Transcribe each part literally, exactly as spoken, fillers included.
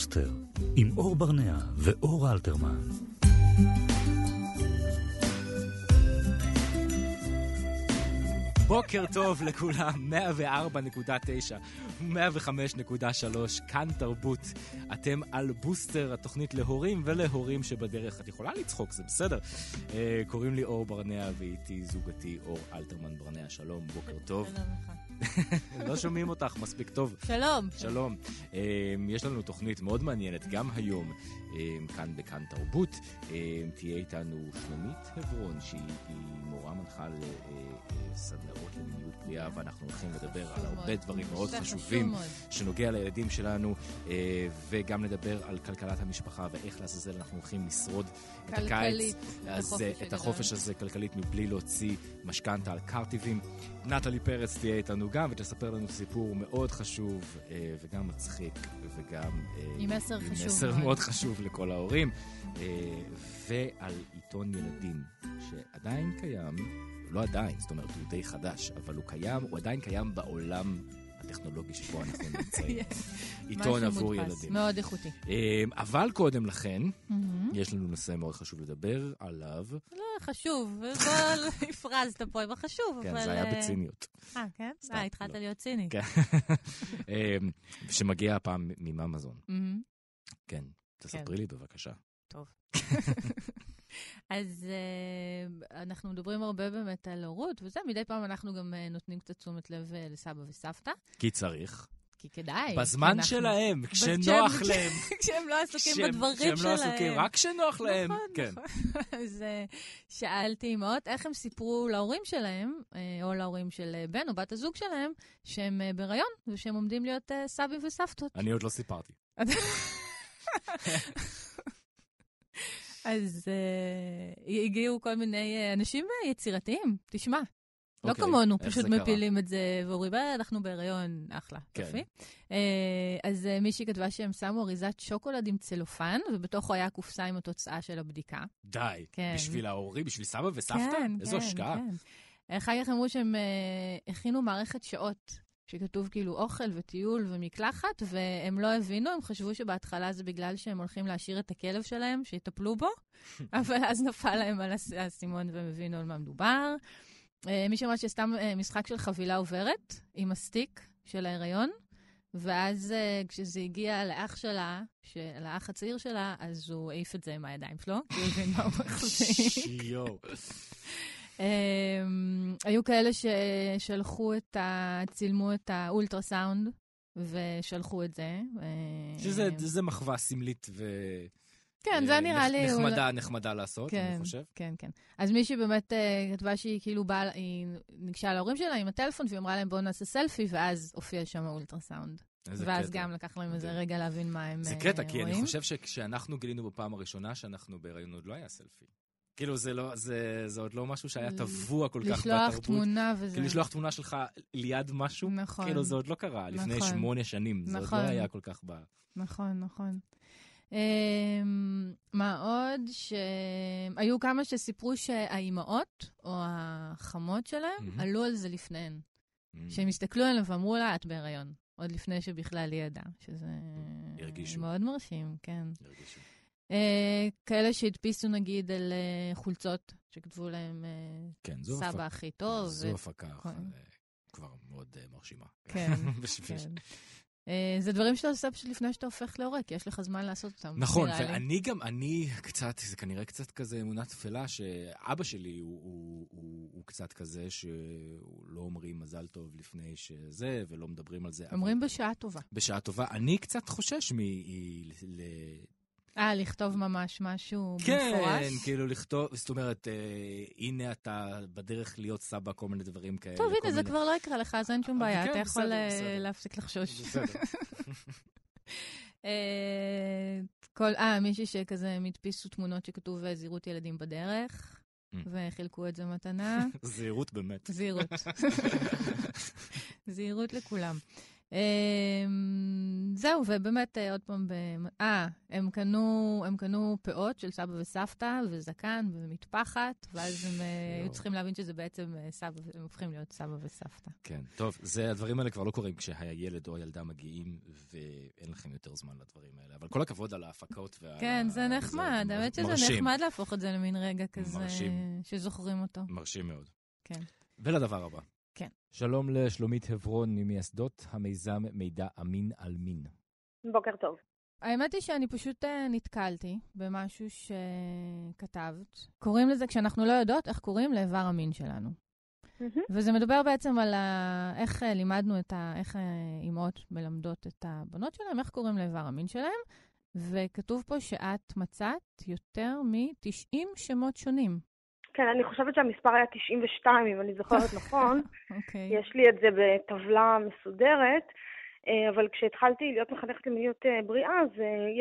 שוסטר, עם אור ברנאה ואור אלתרמן. בוקר טוב לכולם, מאה וארבע נקודה תשע, מאה וחמש נקודה שלוש, כאן תרבות. אתם על בוסטר, התוכנית להורים ולהורים שבדרך. את יכולה לצחוק, זה בסדר. קוראים לי אור ברנאה ואיתי זוגתי אור אלתרמן ברנאה. שלום, בוקר טוב. לא שומעים אותך, מספיק טוב. שלום. שלום. יש לנו תוכנית מאוד מעניינת, גם היום, כאן בכאן תרבות. תהיה איתנו שלומית הברון, שהיא מורה מנחה לסדנאות למיניות פריאה, ואנחנו הולכים לדבר על הרבה דברים מאוד חשובים שנוגע לילדים שלנו, וגם לדבר על כלכלת המשפחה ואיך לעזאזל אנחנו הולכים לשרוד את הקיץ, את החופש הזה כלכלית מבלי להוציא משכנתה על קרטיבים. נטלי פרץ תהיה איתנו גם ותספר לנו סיפור מאוד חשוב וגם מצחיק וגם עם מסר מאוד חשוב לכל ההורים, ועל עיתון ילדים שעדיין קיים, לא עדיין, זאת אומרת, הוא די חדש, אבל הוא קיים, הוא עדיין קיים בעולם הטכנולוגי שבו אנחנו נמצאים. עיתון עבור ילדים. מאוד איכותי. אבל קודם לכן, יש לנו נושא מאוד חשוב לדבר עליו. לא, חשוב, אבל הפרזת פה, אבל חשוב. כן, זה היה בציניות. אה, כן? אה, התחלת להיות ציני. שמגיע הפעם ממאמזון. כן, תספרי לי בבקשה. טוב. אז אנחנו מדברים הרבה באמת על הורות, וזה מדי פעם אנחנו גם נותנים קצת תשומת לב לסבא וסבתא. כי צריך. כי כדאי. בזמן שלהם, כשנוח להם. כשהם לא עסוקים בדברים שלהם. רק כשנוח להם. אז שאלתי אמאות, איך הם סיפרו להורים שלהם, או להורים של בן או בת הזוג שלהם, שהם בריון, ושהם עומדים להיות סבים וסבתות. אני עוד לא סיפרתי. אז uh, הגיעו כל מיני uh, אנשים יצירתיים, תשמע. Okay. לא כמונו, פשוט מפילים קרה? את זה, ואורי בה, אנחנו בהיריון אחלה, כן. תפי. Uh, אז uh, מישהי כתבה שהם שמו אריזת שוקולד עם צלופן, ובתוכו היה קופסה עם התוצאה של הבדיקה. די, כן. בשביל ההורי, בשביל סבא וסבתא? כן, איזו כן, השקעה. כן. אחר כך אמרו שהם uh, הכינו מערכת שעות. שכתוב כאילו אוכל וטיול ומקלחת, והם לא הבינו, הם חשבו שבהתחלה זה בגלל שהם הולכים להשאיר את הכלב שלהם, שיטפלו בו, אבל אז נפל להם על הסימון והם הבינו על מה מדובר. מי שאומר שסתם משחק של חבילה עוברת, עם הסטיק של ההיריון, ואז כשזה הגיע לאח שלה, לאח הצעיר שלה, אז הוא העיף את זה עם הידיים שלו, כי הוא הבין מה הוא מחזיק. יואו. היו כאלה ששלחו את ה... צילמו את האולטרסאונד ושלחו את זה. שזה מחווה סמלית ו... כן, זה נראה לי... נחמדה, נחמדה לעשות, אני חושב. כן, כן. אז מישהי באמת כתבה שהיא כאילו באה, היא ניגשה להורים שלה עם הטלפון, והיא אמרה להם בואו נעשה סלפי, ואז הופיע שם האולטרסאונד. ואז גם לקח להם איזה רגע להבין מה הם רואים. זה קטע, כי אני חושב שכשאנחנו גילינו בפעם הראשונה שאנחנו בהיריון עוד לא היה סלפי. כאילו זה, לא, זה, זה עוד לא משהו שהיה טבוע כל כך בתרבות. לשלוח תמונה וזה. כאילו לשלוח תמונה שלך ליד משהו. נכון. כאילו זה עוד לא קרה, לפני נכון. שמונה שנים. נכון. זה עוד לא היה כל כך ב... נכון, נכון. מה עוד? ש... היו כמה שסיפרו שהאימהות או החמות שלהם mm-hmm. עלו על זה לפניהן. Mm-hmm. שהם הסתכלו עליהם ואמרו לה, את בהיריון. עוד לפני שבכלל ידע. שזה... הרגישו. מאוד מרשים, כן. הרגישו. כאלה שהדפיסו נגיד על חולצות, שכתבו להם סבא הכי טוב. זו הפקה כבר מאוד מרשימה. כן. זה דברים שאתה עושה לפני שאתה הופך להורה, כי יש לך זמן לעשות אותם. נכון, ואני גם, אני קצת, זה כנראה קצת כזה אמונה תפלה, שאבא שלי הוא קצת כזה, שלא אומרים מזל טוב לפני שזה, ולא מדברים על זה. אומרים בשעה טובה. בשעה טובה. אני קצת חושש מ... אה, לכתוב ממש משהו מפורש? כן, כאילו לכתוב, זאת אומרת, הנה אתה בדרך להיות סבא, כל מיני דברים כאלה. טוב, הנה, זה כבר לא יקרה לך, אז אין שום בעיה, אתה יכול להפסיק לחשוש. בסדר. אה, מישהי שכזה מדפיסו תמונות שכתוב זהירות ילדים בדרך, וחילקו את זה מתנה. זהירות באמת. זהירות. זהירות לכולם. זהו, ובאמת עוד פעם, אה, הם קנו, הם קנו פאות של סבא וסבתא וזקן ומטפחת, ואז הם היו צריכים להבין שזה בעצם סבא, הם הופכים להיות סבא וסבתא. כן, טוב, זה, הדברים האלה כבר לא קורים כשהילד או הילדה מגיעים, ואין לכם יותר זמן לדברים האלה, אבל כל הכבוד על ההפקות ועל... כן, זה נחמד, האמת שזה נחמד להפוך את זה למין רגע כזה שזוכרים אותו. מרשים מאוד. כן. ולדבר הבא. כן. שלום לשלומית הברון, ממייסדות המיזם מידע אמין על מין. בוקר טוב. האמת היא שאני פשוט נתקלתי במשהו שכתבת. קוראים לזה, כשאנחנו לא יודעות, איך קוראים לאיבר המין שלנו. Mm-hmm. וזה מדבר בעצם על ה... איך לימדנו את ה... איך אמאות מלמדות את הבנות שלהם, איך קוראים לאיבר המין שלהם. וכתוב פה שאת מצאת יותר מ-תשעים שמות שונים. כן, אני חושבת שהמספר היה תשעים ושתיים, אם אני זוכרת נכון. Okay. יש לי את זה בטבלה מסודרת, אבל כשהתחלתי להיות מחנכת למיניות בריאה, אז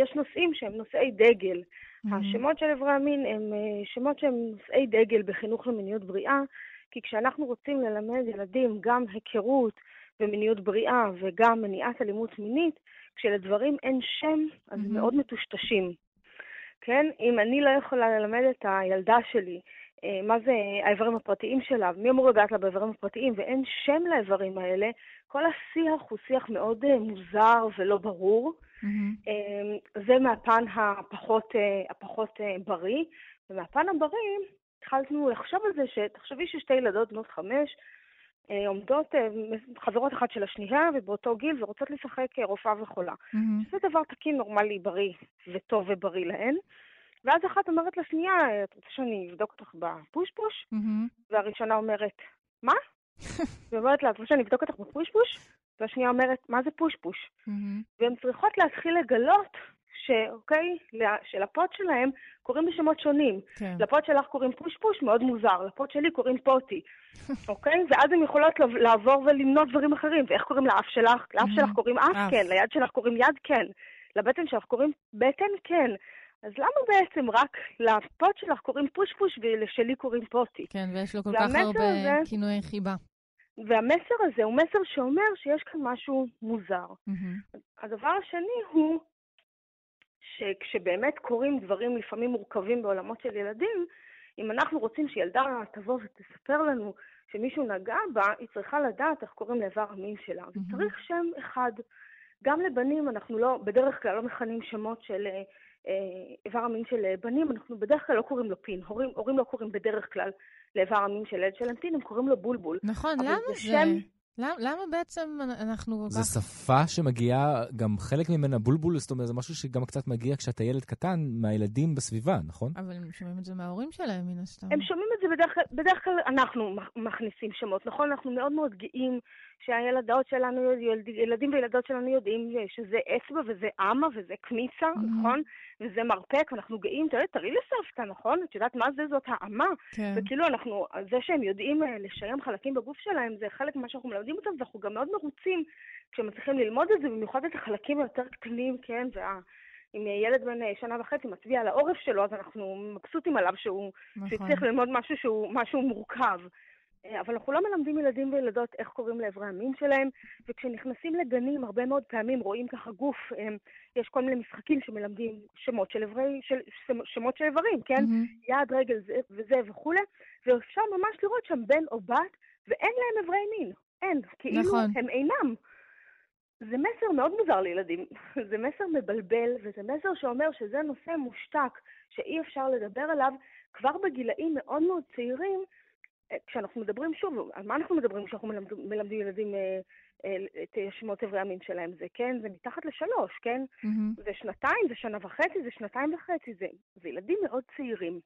יש נושאים שהם נושאי דגל. Mm-hmm. השמות של איברי המין הם שמות שהם נושאי דגל בחינוך למיניות בריאה, כי כשאנחנו רוצים ללמד ילדים גם היכרות ומיניות בריאה וגם מניעת אלימות מינית, כשלדברים אין שם, אז mm-hmm. מאוד מטושטשים. כן? אם אני לא יכולה ללמד את הילדה שלי, מה זה האיברים הפרטיים שלה, מי אמור לגעת לה באיברים הפרטיים, ואין שם לאיברים האלה, כל השיח הוא שיח מאוד מוזר ולא ברור, mm-hmm. זה מהפן הפחות, הפחות בריא, ומהפן הבריא התחלנו לחשוב על זה, שתחשבי ששתי ילדות בנות חמש, עומדות חברות אחת של השנייה ובאותו גיל ורוצות לשחק רופאה וחולה, mm-hmm. שזה דבר תקין, נורמלי, בריא וטוב ובריא להן, ואז אחת אומרת לשנייה, את רוצה שאני אבדוק אותך בפושפוש? Mm-hmm. והראשונה אומרת, מה? ואומרת לה, את רוצה שאני אבדוק אותך בפושפוש? והשנייה אומרת, מה זה פושפוש? Mm-hmm. והן צריכות להתחיל לגלות שאוקיי, שלפות שלהם קוראים בשמות שונים. כן. לפות שלך קוראים פושפוש, מאוד מוזר. לפות שלי קוראים פוטי. אוקיי? ואז הן יכולות לעבור ולמנות דברים אחרים. ואיך קוראים לאף שלך? לאף mm-hmm. שלך קוראים אף, אף, כן. ליד שלך קוראים יד, כן. לבטן שלך קוראים בטן, כן. אז למה בעצם רק לפות שלך קוראים פושפוש ולשלי קוראים פוטי? כן, ויש לו כל כך הרבה הזה, כינוי חיבה. והמסר הזה הוא מסר שאומר שיש כאן משהו מוזר. Mm-hmm. הדבר השני הוא שכשבאמת קוראים דברים לפעמים מורכבים בעולמות של ילדים, אם אנחנו רוצים שילדה תבוא ותספר לנו שמישהו נגע בה, היא צריכה לדעת איך קוראים לאיבר המין שלה. Mm-hmm. וצריך שם אחד. גם לבנים, אנחנו לא, בדרך כלל לא מכנים שמות של איבר המין של בנים, אנחנו בדרך כלל לא קוראים לו פין. הורים, הורים לא קוראים בדרך כלל לאיבר המין של ילד שלהם פין, הם קוראים לו בולבול. נכון, למה זה? שם... למה, למה בעצם אנחנו... זה בח... שפה שמגיעה גם חלק ממנה בולבול, זאת אומרת, זה משהו שגם קצת מגיע כשאתה ילד קטן מהילדים בסביבה, נכון? אבל הם שומעים את זה מההורים שלהם, מן הסתם. הם שומעים את זה בדרך, בדרך כלל, אנחנו מכניסים שמות, נכון? אנחנו מאוד מאוד גאים שהילדות שלנו, ילדים וילדות שלנו יודעים שזה אצבע וזה אמה וזה כניסה, mm-hmm. נכון? וזה מרפק, ואנחנו גאים, תראי, תראי לסבתא, נכון? את יודעת מה זה, זאת האמה. כן. וכאילו אנחנו, זה שהם יודעים לשיים חלקים בגוף שלהם, זה חלק ממה שאנחנו מלמדים אותם, ואנחנו גם מאוד מרוצים כשמצליחים ללמוד את זה, במיוחד את החלקים היותר קטנים, כן? ואם ילד בן שנה וחצי מצביע על העורף שלו, אז אנחנו מבסוטים עליו שהוא נכון. צריך ללמוד משהו, שהוא, משהו מורכב. אבל אנחנו לא מלמדים ילדים וילדות איך קוראים לאיברי המין שלהם, וכשנכנסים לגנים הרבה מאוד פעמים רואים ככה גוף, יש כל מיני משחקים שמלמדים שמות של איברים, של, שמות של איברים, כן? Mm-hmm. יד, רגל וזה וכו', ואפשר ממש לראות שם בן או בת, ואין להם איברי מין, אין, כאילו נכון. הם אינם. זה מסר מאוד מוזר לילדים, זה מסר מבלבל, וזה מסר שאומר שזה נושא מושתק, שאי אפשר לדבר עליו כבר בגילאים מאוד מאוד צעירים, כשאנחנו מדברים שוב, על מה אנחנו מדברים כשאנחנו מלמדים, מלמדים ילדים אה, אה, את שמות איברי המין שלהם? זה, כן? זה מתחת לשלוש, כן? Mm-hmm. זה שנתיים, זה שנה וחצי, זה שנתיים וחצי, זה, זה ילדים מאוד צעירים.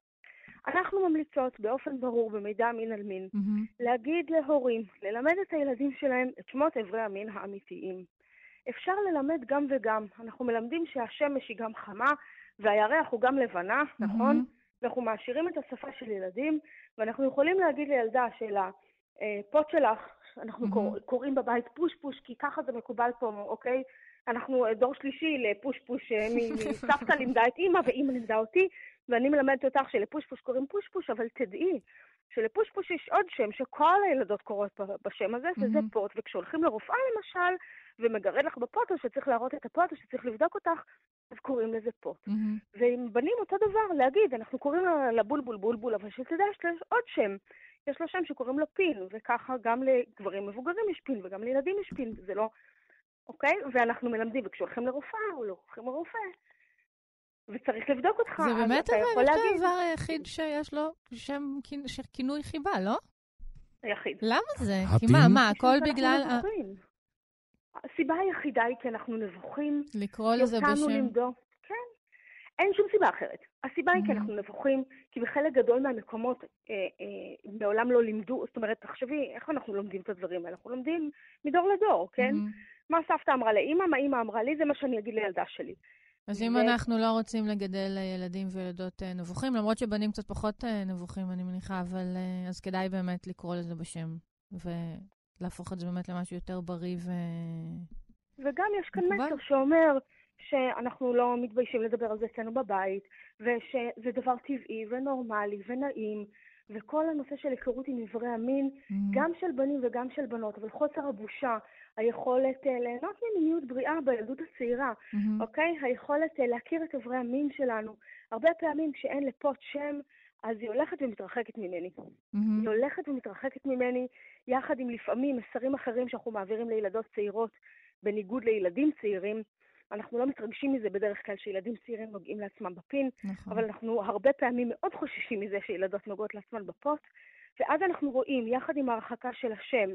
אנחנו ממליצות באופן ברור, במידע מין על מין, mm-hmm. להגיד להורים, ללמד את הילדים שלהם את שמות איברי המין האמיתיים. אפשר ללמד גם וגם. אנחנו מלמדים שהשמש היא גם חמה, והירח הוא גם לבנה, mm-hmm. נכון? אנחנו מעשירים את השפה של ילדים, ואנחנו יכולים להגיד לילדה שלה, פות שלך, אנחנו mm-hmm. קוראים בבית פוש-פוש, כי ככה זה מקובל פה, אוקיי? אנחנו דור שלישי לפוש-פוש, סבתא לימדה את אמא, ואמא לימדה אותי, ואני מלמדת אותך שלפוש-פוש קוראים פוש-פוש, אבל תדעי שלפושפוש יש עוד שם שכל הילדות קוראות בשם הזה, שזה mm-hmm. פוט, וכשהולכים לרופאה למשל, ומגרד לך בפוט, או שצריך להראות את הפוט, או שצריך לבדוק אותך, אז קוראים לזה פוט. Mm-hmm. ואם בנים אותו דבר, להגיד, אנחנו קוראים לבולבול בולבול, אבל שתדע, יש עוד שם. יש לו שם שקוראים לו פין, וככה גם לגברים מבוגרים יש פין, וגם לילדים יש פין, זה לא... אוקיי? ואנחנו מלמדים, וכשהולכים לרופאה, או לא הולכים לרופא, וצריך לבדוק אותך. זה באמת הדבר היחיד שיש לו שם כינוי חיבה, לא? היחיד. למה זה? כי מה, מה, הכל בגלל... הסיבה היחידה היא כי אנחנו נבוכים. לקרוא לזה בשם. כן. אין שום סיבה אחרת. הסיבה היא כי אנחנו נבוכים, כי בחלק גדול מהמקומות בעולם לא לימדו, זאת אומרת, תחשבי, איך אנחנו לומדים את הדברים? אנחנו לומדים מדור לדור, כן? מה סבתא אמרה לאמא, מה אמא אמרה לי, זה מה שאני אגיד לילדה שלי. אז אם אנחנו לא רוצים לגדל ילדים וילדות נבוכים, למרות שבנים קצת פחות נבוכים, אני מניחה, אבל אז כדאי באמת לקרוא לזה בשם, ולהפוך את זה באמת למשהו יותר בריא ו... וגם יש כאן מסר שאומר שאנחנו לא מתביישים לדבר על זה אצלנו בבית, ושזה דבר טבעי ונורמלי ונעים, וכל הנושא של היכרות עם עברי המין, mm-hmm. גם של בנים וגם של בנות, אבל חוסר הבושה, היכולת uh, ליהנות ממיניות בריאה בילדות הצעירה, mm-hmm. אוקיי? היכולת uh, להכיר את עברי המין שלנו. הרבה פעמים כשאין לפות שם, אז היא הולכת ומתרחקת ממני. Mm-hmm. היא הולכת ומתרחקת ממני, יחד עם לפעמים מסרים אחרים שאנחנו מעבירים לילדות צעירות, בניגוד לילדים צעירים. אנחנו לא מתרגשים מזה בדרך כלל שילדים צעירים נוגעים לעצמם בפין, נכון. אבל אנחנו הרבה פעמים מאוד חוששים מזה שילדות נוגעות לעצמן בפוט, ואז אנחנו רואים, יחד עם ההרחקה של השם,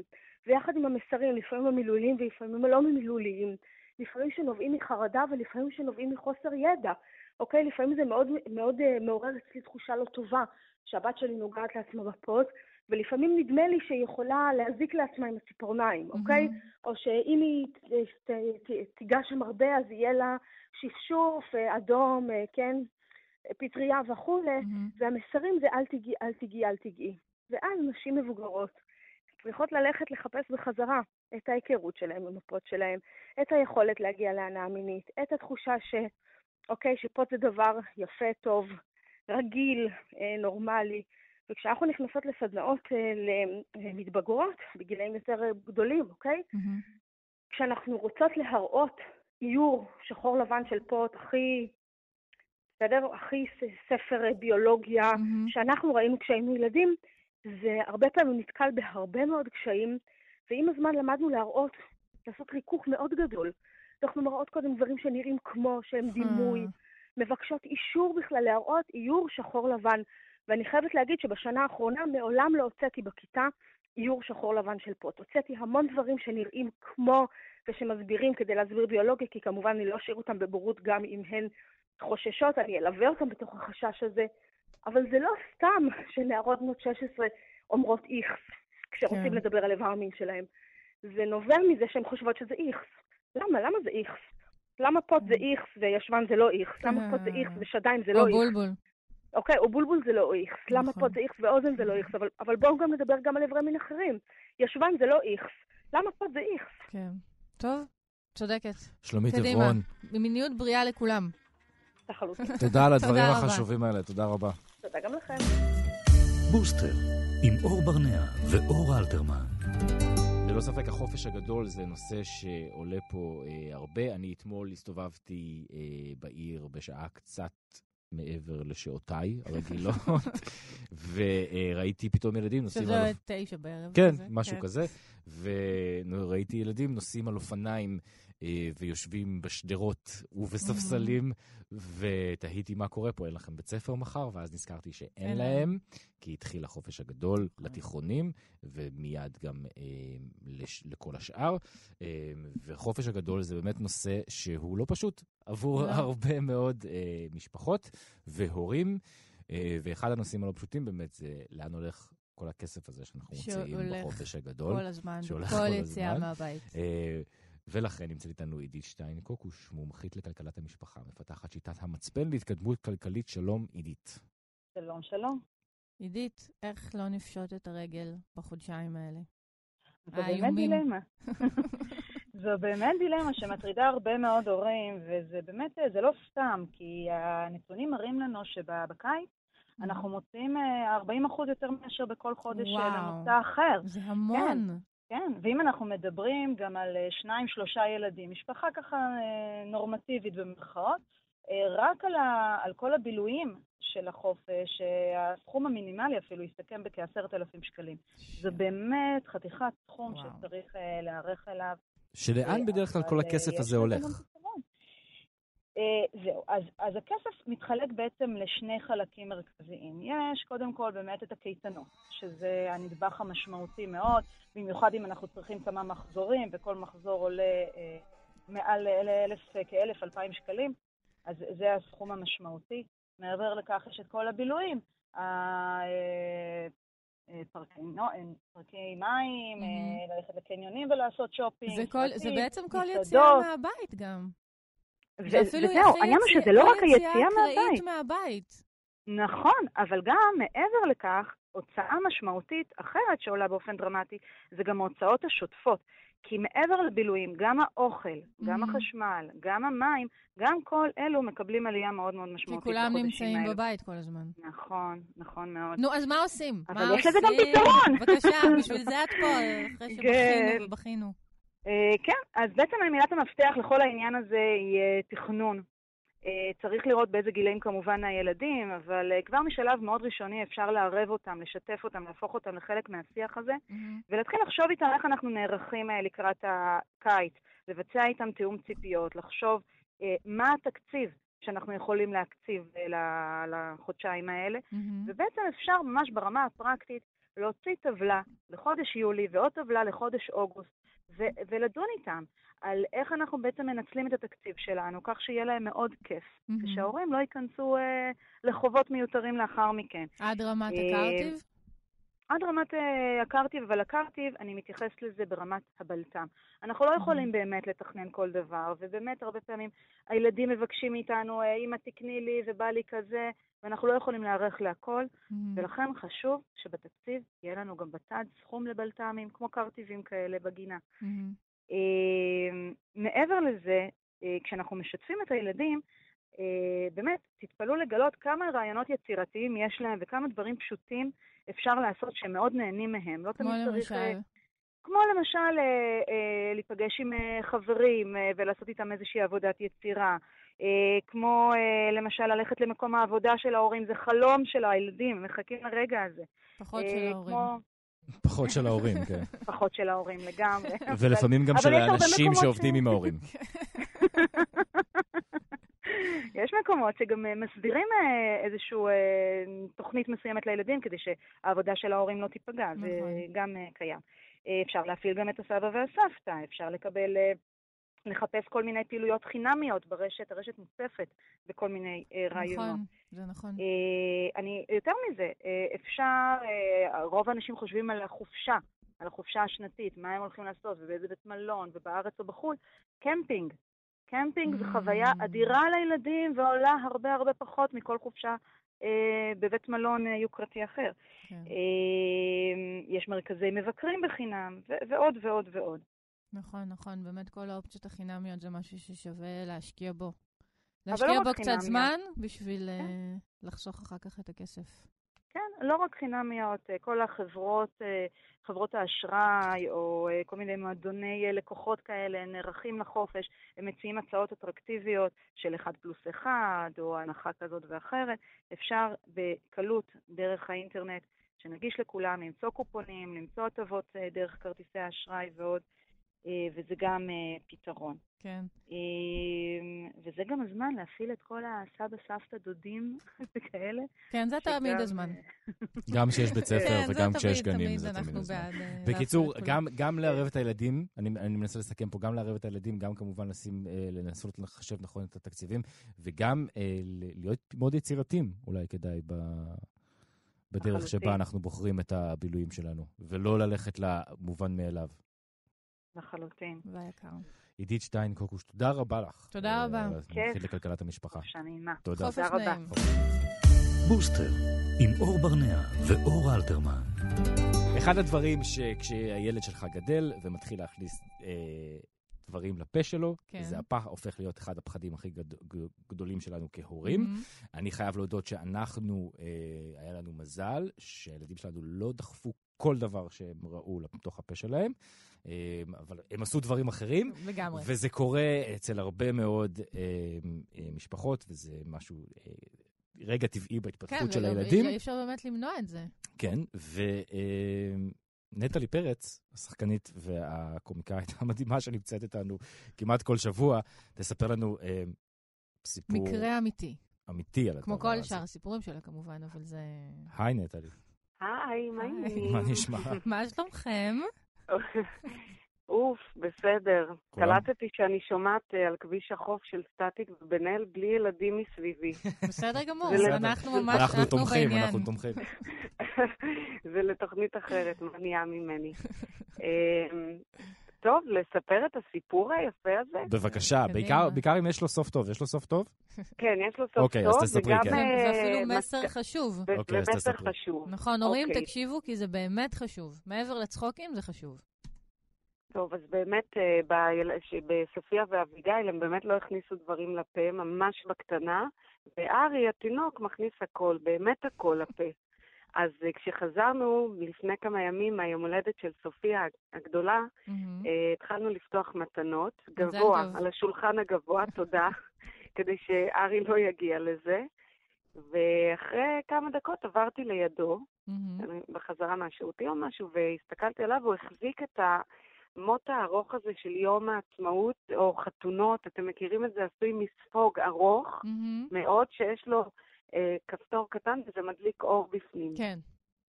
ויחד עם המסרים, לפעמים המילוליים ולפעמים לא מילוליים, לפעמים שנובעים מחרדה ולפעמים שנובעים מחוסר ידע, אוקיי? לפעמים זה מאוד, מאוד uh, מעורר אצלי תחושה לא טובה, שהבת שלי נוגעת לעצמה בפוט, ולפעמים נדמה לי שהיא יכולה להזיק לעצמה עם הציפורניים, אוקיי? Mm-hmm. או שאם היא ת, ת, תיגע שם הרבה, אז יהיה לה שפשוף, אדום, כן? פטריה וכו'. Mm-hmm. והמסרים זה אל תיגעי, אל תיגעי, אל תיגעי. ואז נשים מבוגרות צריכות ללכת לחפש בחזרה את ההיכרות שלהם, המפות שלהם, את היכולת להגיע להנאה מינית, את התחושה ש, אוקיי, שפות זה דבר יפה, טוב, רגיל, נורמלי, וכשאנחנו נכנסות לסדנאות למתבגרות, בגילאים יותר גדולים, אוקיי? Mm-hmm. כשאנחנו רוצות להראות איור שחור לבן של פוט, הכי, בסדר, הכי ספר ביולוגיה, mm-hmm. שאנחנו ראינו כשהיינו ילדים, זה הרבה פעמים נתקל בהרבה מאוד קשיים, ועם הזמן למדנו להראות, לעשות ריכוך מאוד גדול. אנחנו מראות קודם דברים שנראים כמו, שהם דימוי, מבקשות אישור בכלל להראות איור שחור לבן, ואני חייבת להגיד שבשנה האחרונה מעולם לא הוצאתי בכיתה איור שחור לבן של פוט. הוצאתי המון דברים שנראים כמו ושמסבירים כדי להסביר ביולוגיה, כי כמובן אני לא אשאיר אותם בבורות גם אם הן חוששות, אני אלווה אותם בתוך החשש הזה. אבל זה לא סתם שנערות בנות שש עשרה אומרות איכס, כשרוצים לדבר על איבר המין שלהם. זה נובע מזה שהן חושבות שזה איכס. למה? למה זה איכס? למה פוט זה איכס וישבן זה לא איכס? למה פוט זה איכס ושדיים זה לא איכס? או בולבול. אוקיי, או בולבול זה לא איכס, למה פוט זה איכס ואוזן זה לא איכס, אבל, אבל בואו גם נדבר גם על עברי מין אחרים. ישבן זה לא איכס, למה פוט זה איכס? כן, טוב, צודקת. שלומית עברון. במיניות בריאה לכולם. תחלוטי. תודה על הדברים החשובים האלה, תודה רבה. תודה גם לכם. בוסטר, עם אור ברנאה ואור אלתרמן. ללא ספק, החופש הגדול זה נושא שעולה פה אה, הרבה. אני אתמול הסתובבתי אה, בעיר בשעה קצת מעבר לשעותיי הרגילות, וראיתי פתאום ילדים נוסעים על... שזה תשע בערב. כן, משהו כזה. וראיתי ילדים נוסעים על אופניים ויושבים בשדרות ובספסלים, ותהיתי מה קורה פה, אין לכם בית ספר מחר, ואז נזכרתי שאין להם, כי התחיל החופש הגדול לתיכונים, ומיד גם לכל השאר. וחופש הגדול זה באמת נושא שהוא לא פשוט עבור הרבה מאוד משפחות והורים, ואחד הנושאים הלא פשוטים באמת זה לאן הולך כל הכסף הזה שאנחנו מוציאים בחופש הגדול. כל הזמן, כל יציאה מהבית. ולכן נמצאת איתנו אידית שטיין קוקוש, מומחית לכלכלת המשפחה, מפתחת שיטת המצפן להתקדמות כלכלית. שלום אידית. שלום, שלום. אידית, איך לא נפשוט את הרגל בחודשיים האלה? זו באמת דילמה. זו באמת דילמה שמטרידה הרבה מאוד הורים, וזה באמת, זה לא סתם, כי הנתונים מראים לנו שבקיץ אנחנו מוצאים ארבעים אחוז יותר מאשר בכל חודש למוצא אחר. זה המון. כן, כן. ואם אנחנו מדברים גם על שניים, שלושה ילדים, משפחה ככה נורמטיבית במרכאות, רק על, ה, על כל הבילויים של החופש, הסכום המינימלי אפילו יסתכם בכעשרת אלפים שקלים. זה באמת חתיכת סכום שצריך להערך אליו. שלאן בדרך כלל כל הכסף הזה הולך? זהו, אז, אז הכסף מתחלק בעצם לשני חלקים מרכזיים. יש קודם כל באמת את הקייטנות, שזה הנדבך המשמעותי מאוד, במיוחד אם אנחנו צריכים כמה מחזורים, וכל מחזור עולה אה, מעל כאלף, אלפיים שקלים, אז זה הסכום המשמעותי. מעבר לכך יש את כל הבילויים, פרקי, נו, פרקי מים, mm-hmm. ללכת לקניונים ולעשות שופינג. זה, כל, שופינג, זה בעצם כל יציאה מהבית גם. וזהו, העניין הוא שזה לא רק היציאה מהבית. נכון, אבל גם מעבר לכך, הוצאה משמעותית אחרת שעולה באופן דרמטי, זה גם ההוצאות השוטפות. כי מעבר לבילויים, גם האוכל, גם החשמל, גם המים, גם כל אלו מקבלים עלייה מאוד מאוד משמעותית. כי כולם נמצאים בבית כל הזמן. נכון, נכון מאוד. נו, אז מה עושים? אבל יש לזה גם פתרון. בבקשה, בשביל זה את פה, אחרי שבחינו ובחינו. כן, אז בעצם מילת המפתח לכל העניין הזה היא תכנון. צריך לראות באיזה גילאים כמובן הילדים, אבל כבר משלב מאוד ראשוני אפשר לערב אותם, לשתף אותם, להפוך אותם לחלק מהשיח הזה, ולהתחיל לחשוב איתם איך אנחנו נערכים לקראת הקיץ, לבצע איתם תיאום ציפיות, לחשוב מה התקציב שאנחנו יכולים להקציב לחודשיים האלה, ובעצם אפשר ממש ברמה הפרקטית להוציא טבלה לחודש יולי ועוד טבלה לחודש אוגוסט, ו- ולדון איתם על איך אנחנו בעצם מנצלים את התקציב שלנו, כך שיהיה להם מאוד כיף, ושההורים לא ייכנסו אה, לחובות מיותרים לאחר מכן. עד רמת הקרטיב? אה, עד רמת אה, הקרטיב, אבל הקרטיב אני מתייחס לזה ברמת הבלטם. אנחנו לא יכולים באמת לתכנן כל דבר, ובאמת הרבה פעמים הילדים מבקשים מאיתנו, אמא תקני לי ובא לי כזה, ואנחנו לא יכולים להערך להכל, ולכן חשוב שבתקציב יהיה לנו גם בצד סכום לבלטעמים, כמו קרטיבים כאלה בגינה. מעבר לזה, כשאנחנו משתפים את הילדים, באמת, תתפלו לגלות כמה רעיונות יצירתיים יש להם, וכמה דברים פשוטים אפשר לעשות שמאוד נהנים מהם. לא תמיד צריך... כמו למשל להיפגש עם חברים ולעשות איתם איזושהי עבודת יצירה, כמו למשל ללכת למקום העבודה של ההורים, זה חלום של הילדים, מחכים לרגע הזה. פחות של ההורים. פחות של ההורים, כן. פחות של ההורים לגמרי. ולפעמים גם של האנשים שעובדים עם ההורים. יש מקומות שגם מסדירים איזושהי תוכנית מסוימת לילדים, כדי שהעבודה של ההורים לא תיפגע, זה גם קיים. אפשר להפעיל גם את הסבא והסבתא, אפשר לקבל, לחפש כל מיני פעילויות חינמיות ברשת, הרשת מוצפת בכל מיני רעיונות. נכון, זה נכון. אני, יותר מזה, אפשר, רוב האנשים חושבים על החופשה, על החופשה השנתית, מה הם הולכים לעשות, ובאיזה בית מלון, ובארץ או בחו"ל, קמפינג. קמפינג זה חוויה אדירה לילדים, ועולה הרבה הרבה פחות מכל חופשה בבית מלון יוקרתי אחר. יש מרכזי מבקרים בחינם, ועוד ועוד ועוד. נכון, נכון. באמת כל האופציות החינמיות זה משהו ששווה להשקיע בו. להשקיע בו קצת זמן בשביל לחסוך אחר כך את הכסף. כן, לא רק חינמיות, כל החברות, חברות האשראי או כל מיני מועדוני לקוחות כאלה נערכים לחופש, הם מציעים הצעות אטרקטיביות של אחד פלוס אחד או הנחה כזאת ואחרת, אפשר בקלות דרך האינטרנט שנגיש לכולם, למצוא קופונים, למצוא הטבות דרך כרטיסי האשראי ועוד, וזה גם פתרון. כן. וזה גם הזמן להפעיל את כל הסבא, סבתא, דודים וכאלה. כן, זה תמיד הזמן. גם שיש בית ספר וגם כשיש גנים, זה תמיד הזמן. בקיצור, גם לערב את הילדים, אני מנסה לסכם פה, גם לערב את הילדים, גם כמובן לנסות לחשב נכון את התקציבים, וגם להיות מאוד יצירתיים, אולי כדאי ב... בדרך שבה אנחנו בוחרים את הבילויים שלנו, ולא ללכת למובן מאליו. לחלוטין. ויקר. אידית שטיין קוקוש, תודה רבה לך. תודה רבה. נתחיל לכלכלת המשפחה. תודה. חופש נעים. בוסטר, עם אור ברנאה ואור אלתרמן. אחד הדברים שכשהילד שלך גדל ומתחיל להכניס דברים לפה שלו, כן. זה הפח הופך להיות אחד הפחדים הכי גד... גדולים שלנו כהורים. Mm-hmm. אני חייב להודות שאנחנו, אה, היה לנו מזל, שהילדים שלנו לא דחפו כל דבר שהם ראו לתוך הפה שלהם, אה, אבל הם עשו דברים אחרים, לגמרי. וזה קורה אצל הרבה מאוד אה, אה, משפחות, וזה משהו... אה, רגע טבעי בהתפתחות כן, של הילדים. כן, אפשר באמת למנוע את זה. כן, ונטלי פרץ, השחקנית והקומיקאית המדהימה שנמצאת איתנו כמעט כל שבוע, תספר לנו אה, סיפור... מקרה אמיתי. אמיתי על הדבר הזה. כמו כל שאר הסיפורים שלה כמובן, אבל זה... היי נטלי. היי, מה נשמע? מה נשמע? מה שלומכם? אוף, בסדר. קלטתי שאני שומעת על כביש החוף של סטטיק ובנהל בלי ילדים מסביבי. בסדר גמור, אנחנו ממש אנחנו בעניין. אנחנו תומכים. זה לתוכנית אחרת, מניעה ממני. טוב, לספר את הסיפור היפה הזה? בבקשה, בעיקר אם יש לו סוף טוב. יש לו סוף טוב? כן, יש לו סוף טוב. אוקיי, אז תספרי, כן. זה אפילו מסר חשוב. אוקיי, אז תספרי. נכון, הורים תקשיבו, כי זה באמת חשוב. מעבר לצחוקים זה חשוב. טוב, אז באמת בסופיה ואביגיל הם באמת לא הכניסו דברים לפה, ממש בקטנה, וארי התינוק מכניס הכל, באמת הכל לפה. אז כשחזרנו לפני כמה ימים מהיום הולדת של סופיה הגדולה, mm-hmm. התחלנו לפתוח מתנות, גבוה, על השולחן הגבוה, תודה, כדי שארי לא יגיע לזה. ואחרי כמה דקות עברתי לידו, mm-hmm. בחזרה מהשירותי או משהו, והסתכלתי עליו, הוא החזיק את ה... מות הארוך הזה של יום העצמאות או חתונות, אתם מכירים את זה, עשוי מספוג ארוך mm-hmm. מאוד שיש לו אה, כפתור קטן וזה מדליק אור בפנים. כן.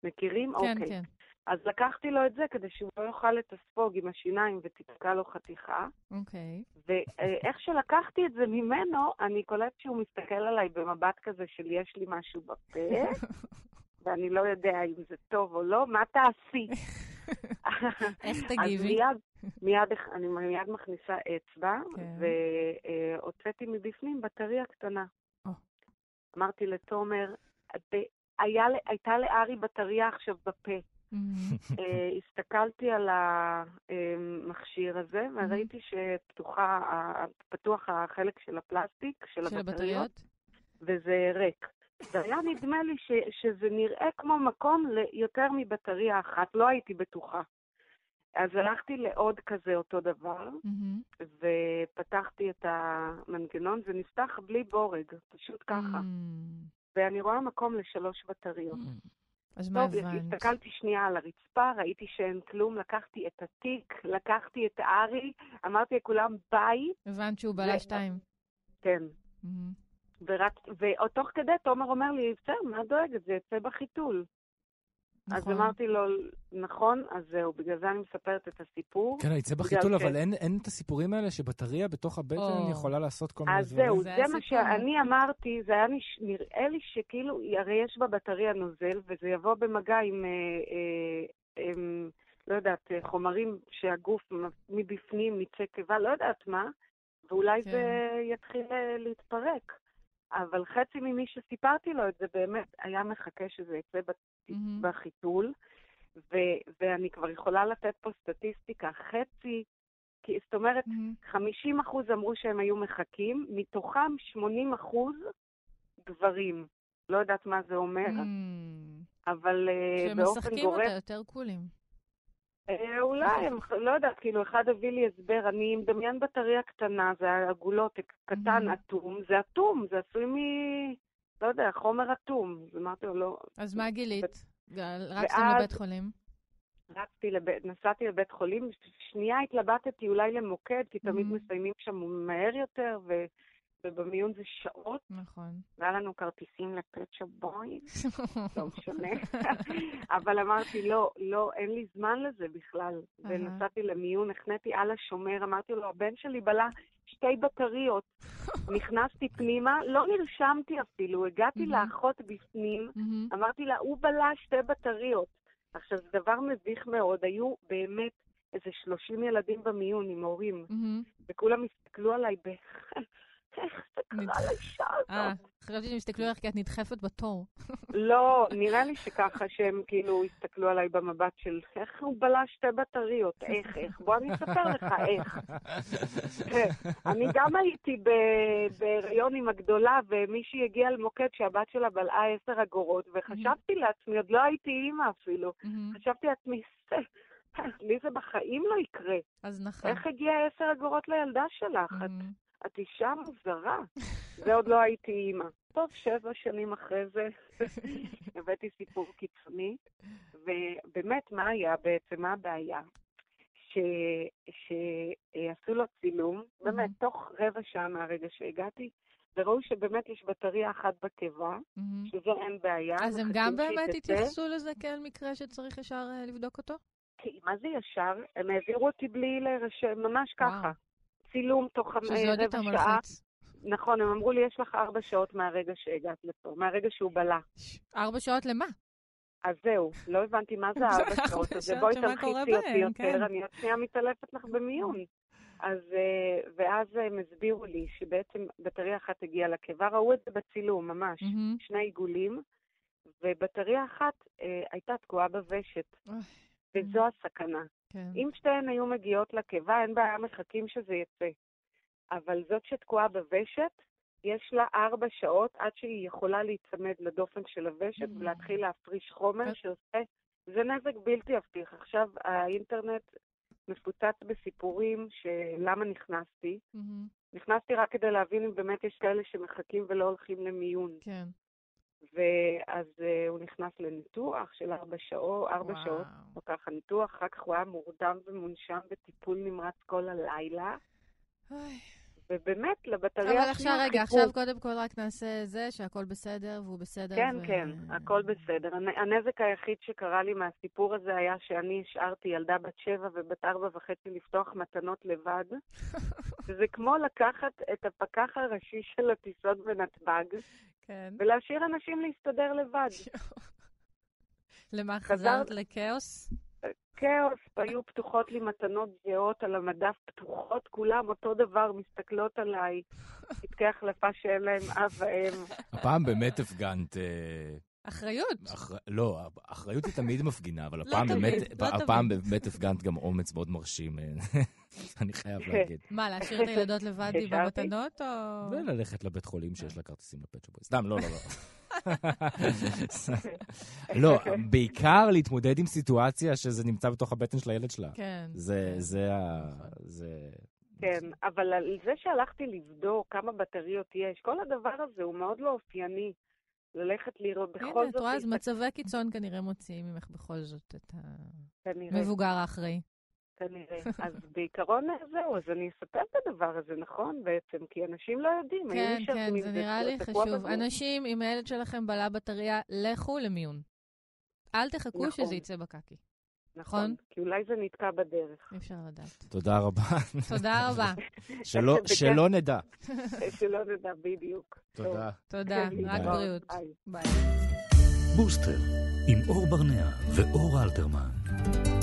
מכירים? כן, אוקיי. כן. אז לקחתי לו את זה כדי שהוא לא יאכל את הספוג עם השיניים ותתקע לו חתיכה. אוקיי. ואיך שלקחתי את זה ממנו, אני קולט שהוא מסתכל עליי במבט כזה של יש לי משהו בפה, ואני לא יודע אם זה טוב או לא, מה תעשי? איך תגיבי? אני מיד מכניסה אצבע, והוצאתי מבפנים בטריה קטנה. אמרתי לתומר, הייתה לארי בטריה עכשיו בפה. הסתכלתי על המכשיר הזה, וראיתי שפתוח החלק של הפלסטיק, של הבטריות, וזה ריק. זה היה נדמה לי ש, שזה נראה כמו מקום ליותר מבטריה אחת, לא הייתי בטוחה. אז הלכתי לעוד כזה אותו דבר, mm-hmm. ופתחתי את המנגנון, זה נפתח בלי בורג, פשוט ככה. Mm-hmm. ואני רואה מקום לשלוש בטריות. Mm-hmm. אז מה הבנת? הסתכלתי שנייה על הרצפה, ראיתי שאין כלום, לקחתי את התיק, לקחתי את הארי, אמרתי לכולם ביי. הבנת שהוא בעלה ו... שתיים. כן. Mm-hmm. ותוך כדי תומר אומר לי, בסדר, מה דואגת? זה יצא בחיתול. אז אמרתי לו, נכון, אז זהו, בגלל זה אני מספרת את הסיפור. כן, יצא בחיתול, אבל אין את הסיפורים האלה שבטריה בתוך הבטן יכולה לעשות כל מיני דברים. אז זהו, זה מה שאני אמרתי, זה היה נראה לי שכאילו, הרי יש בבטריה נוזל, וזה יבוא במגע עם, לא יודעת, חומרים שהגוף מבפנים, מצקבה, לא יודעת מה, ואולי כן. זה יתחיל להתפרק. אבל חצי ממי שסיפרתי לו את זה באמת היה מחכה שזה יצא mm-hmm. בחיתול, ו- ואני כבר יכולה לתת פה סטטיסטיקה. חצי, כי זאת אומרת, mm-hmm. חמישים אחוז אמרו שהם היו מחכים, מתוכם שמונים אחוז גברים. לא יודעת מה זה אומר, mm-hmm. אבל uh, באופן גורף... שהם משחקים אותה יותר קולים. אולי, לא יודעת, כאילו, אחד הביא לי הסבר, אני מדמיין בטריה קטנה, זה העגולות, קטן, אטום, זה אטום, זה עשוי מ... לא יודע, חומר אטום, אז אמרתי לו, לא... אז מה גילית? רצתם לבית חולים? רצתי, נסעתי לבית חולים, שנייה התלבטתי אולי למוקד, כי תמיד מסיימים שם מהר יותר, ו... ובמיון זה שעות. נכון. היה לנו כרטיסים לפצ'ה בוי, לא משנה. אבל אמרתי, לא, לא, אין לי זמן לזה בכלל. ונסעתי למיון, הכנתי על השומר, אמרתי לו, הבן שלי בלה שתי בטריות. נכנסתי פנימה, לא נרשמתי אפילו, הגעתי לאחות בפנים, אמרתי לה, הוא בלה שתי בטריות. עכשיו, זה דבר מביך מאוד, היו באמת, איזה שלושים ילדים במיון עם הורים, וכולם הסתכלו עליי ב... איך זה קרה לאישה הזאת. חשבתי שהם הסתכלו עליך כי את נדחפת בתור. לא, נראה לי שככה שהם כאילו הסתכלו עליי במבט של איך הוא בלה שתי בטריות, איך, איך, בוא אני אספר לך איך. אני גם הייתי בהיריון עם הגדולה, ומישהי הגיעה למוקד שהבת שלה בלעה עשר אגורות, וחשבתי לעצמי, עוד לא הייתי אימא אפילו, חשבתי לעצמי, לי זה בחיים לא יקרה. אז נכון. איך הגיעה עשר אגורות לילדה שלך? את אישה מוזרה. זה עוד לא הייתי אימא. טוב, שבע שנים אחרי זה הבאתי סיפור קיצוני, ובאמת מה היה בעצם, מה הבעיה? שעשו לו צילום, באמת תוך רבע שעה מהרגע שהגעתי, וראו שבאמת יש בטריה אחת בקיבה, שזה אין בעיה. אז הם גם באמת התייחסו לזה כאל מקרה שצריך ישר לבדוק אותו? כי מה זה ישר? הם העבירו אותי בלי להירשם, ממש ככה. צילום תוך רבע שעה. נכון, הם אמרו לי, יש לך ארבע שעות מהרגע שהגעת לפה, מהרגע שהוא בלה. ארבע שעות למה? אז זהו, לא הבנתי מה זה ארבע שעות, אז בואי תלחיצי אותי יותר, אני עוד שנייה מתעלפת לך במיון. אז, ואז הם הסבירו לי שבעצם בטריה אחת הגיעה לקיבה, ראו את זה בצילום, ממש, שני עיגולים, ובטריה אחת הייתה תקועה בוושת. וזו הסכנה. כן. אם שתיהן היו מגיעות לקיבה, אין בעיה, מחכים שזה יצא. אבל זאת שתקועה בוושת, יש לה ארבע שעות עד שהיא יכולה להיצמד לדופן של הוושת, mm-hmm. ולהתחיל להפריש חומר שעושה, זה נזק בלתי הבטיח. עכשיו, האינטרנט מפוצץ בסיפורים שלמה נכנסתי. Mm-hmm. נכנסתי רק כדי להבין אם באמת יש כאלה שמחכים ולא הולכים למיון. כן. ואז uh, הוא נכנס לניתוח של ארבע שעות, ארבע שעות, וכך הניתוח, אחר כך הוא היה מורדם ומונשם בטיפול נמרץ כל הלילה. אוי. ובאמת, לבטריה... אבל עכשיו, רגע, חיפור... עכשיו קודם כל רק נעשה זה שהכל בסדר, והוא בסדר. כן, ו... כן, הכל בסדר. הנזק היחיד שקרה לי מהסיפור הזה היה שאני השארתי ילדה בת שבע ובת ארבע וחצי לפתוח מתנות לבד. זה כמו לקחת את הפקח הראשי של הטיסות בנתב"ג, ולהשאיר אנשים להסתדר לבד. למה חזרת? לקאוס? כאוס, היו פתוחות לי מתנות זהות על המדף, פתוחות, כולם אותו דבר, מסתכלות עליי, התקי החלפה שאין להם אב ואם. הפעם באמת הפגנת... אחריות. לא, אחריות היא תמיד מפגינה, אבל הפעם באמת הפגנת גם אומץ מאוד מרשים. אני חייב להגיד. מה, להשאיר את הילדות לבד במתנות או... וללכת לבית חולים שיש לה כרטיסים לפט שופ בויז. סתם, לא, לא, לא. לא, בעיקר להתמודד עם סיטואציה שזה נמצא בתוך הבטן של הילד שלה. כן. זה, זה ה... כן, אבל על זה שהלכתי לבדוק כמה בטריות יש, כל הדבר הזה הוא מאוד לא אופייני. ללכת לראות בכל זאת... הנה, את רואה, אז מצבי קיצון כנראה מוציאים ממך בכל זאת את המבוגר האחראי. כנראה. אז בעיקרון זהו, אז אני אספר את הדבר הזה, נכון? בעצם, כי אנשים לא יודעים. כן, כן, זה נראה לי חשוב. אנשים, אם הילד שלכם בלה בטריה, לכו למיון. אל תחכו שזה יצא בקקי. נכון? כי אולי זה נתקע בדרך. אי אפשר לדעת. תודה רבה. תודה רבה. שלא נדע. שלא נדע, בדיוק. תודה. תודה, רק בריאות. ביי. בוסטר, עם אור ברנאה ואור אלתרמן.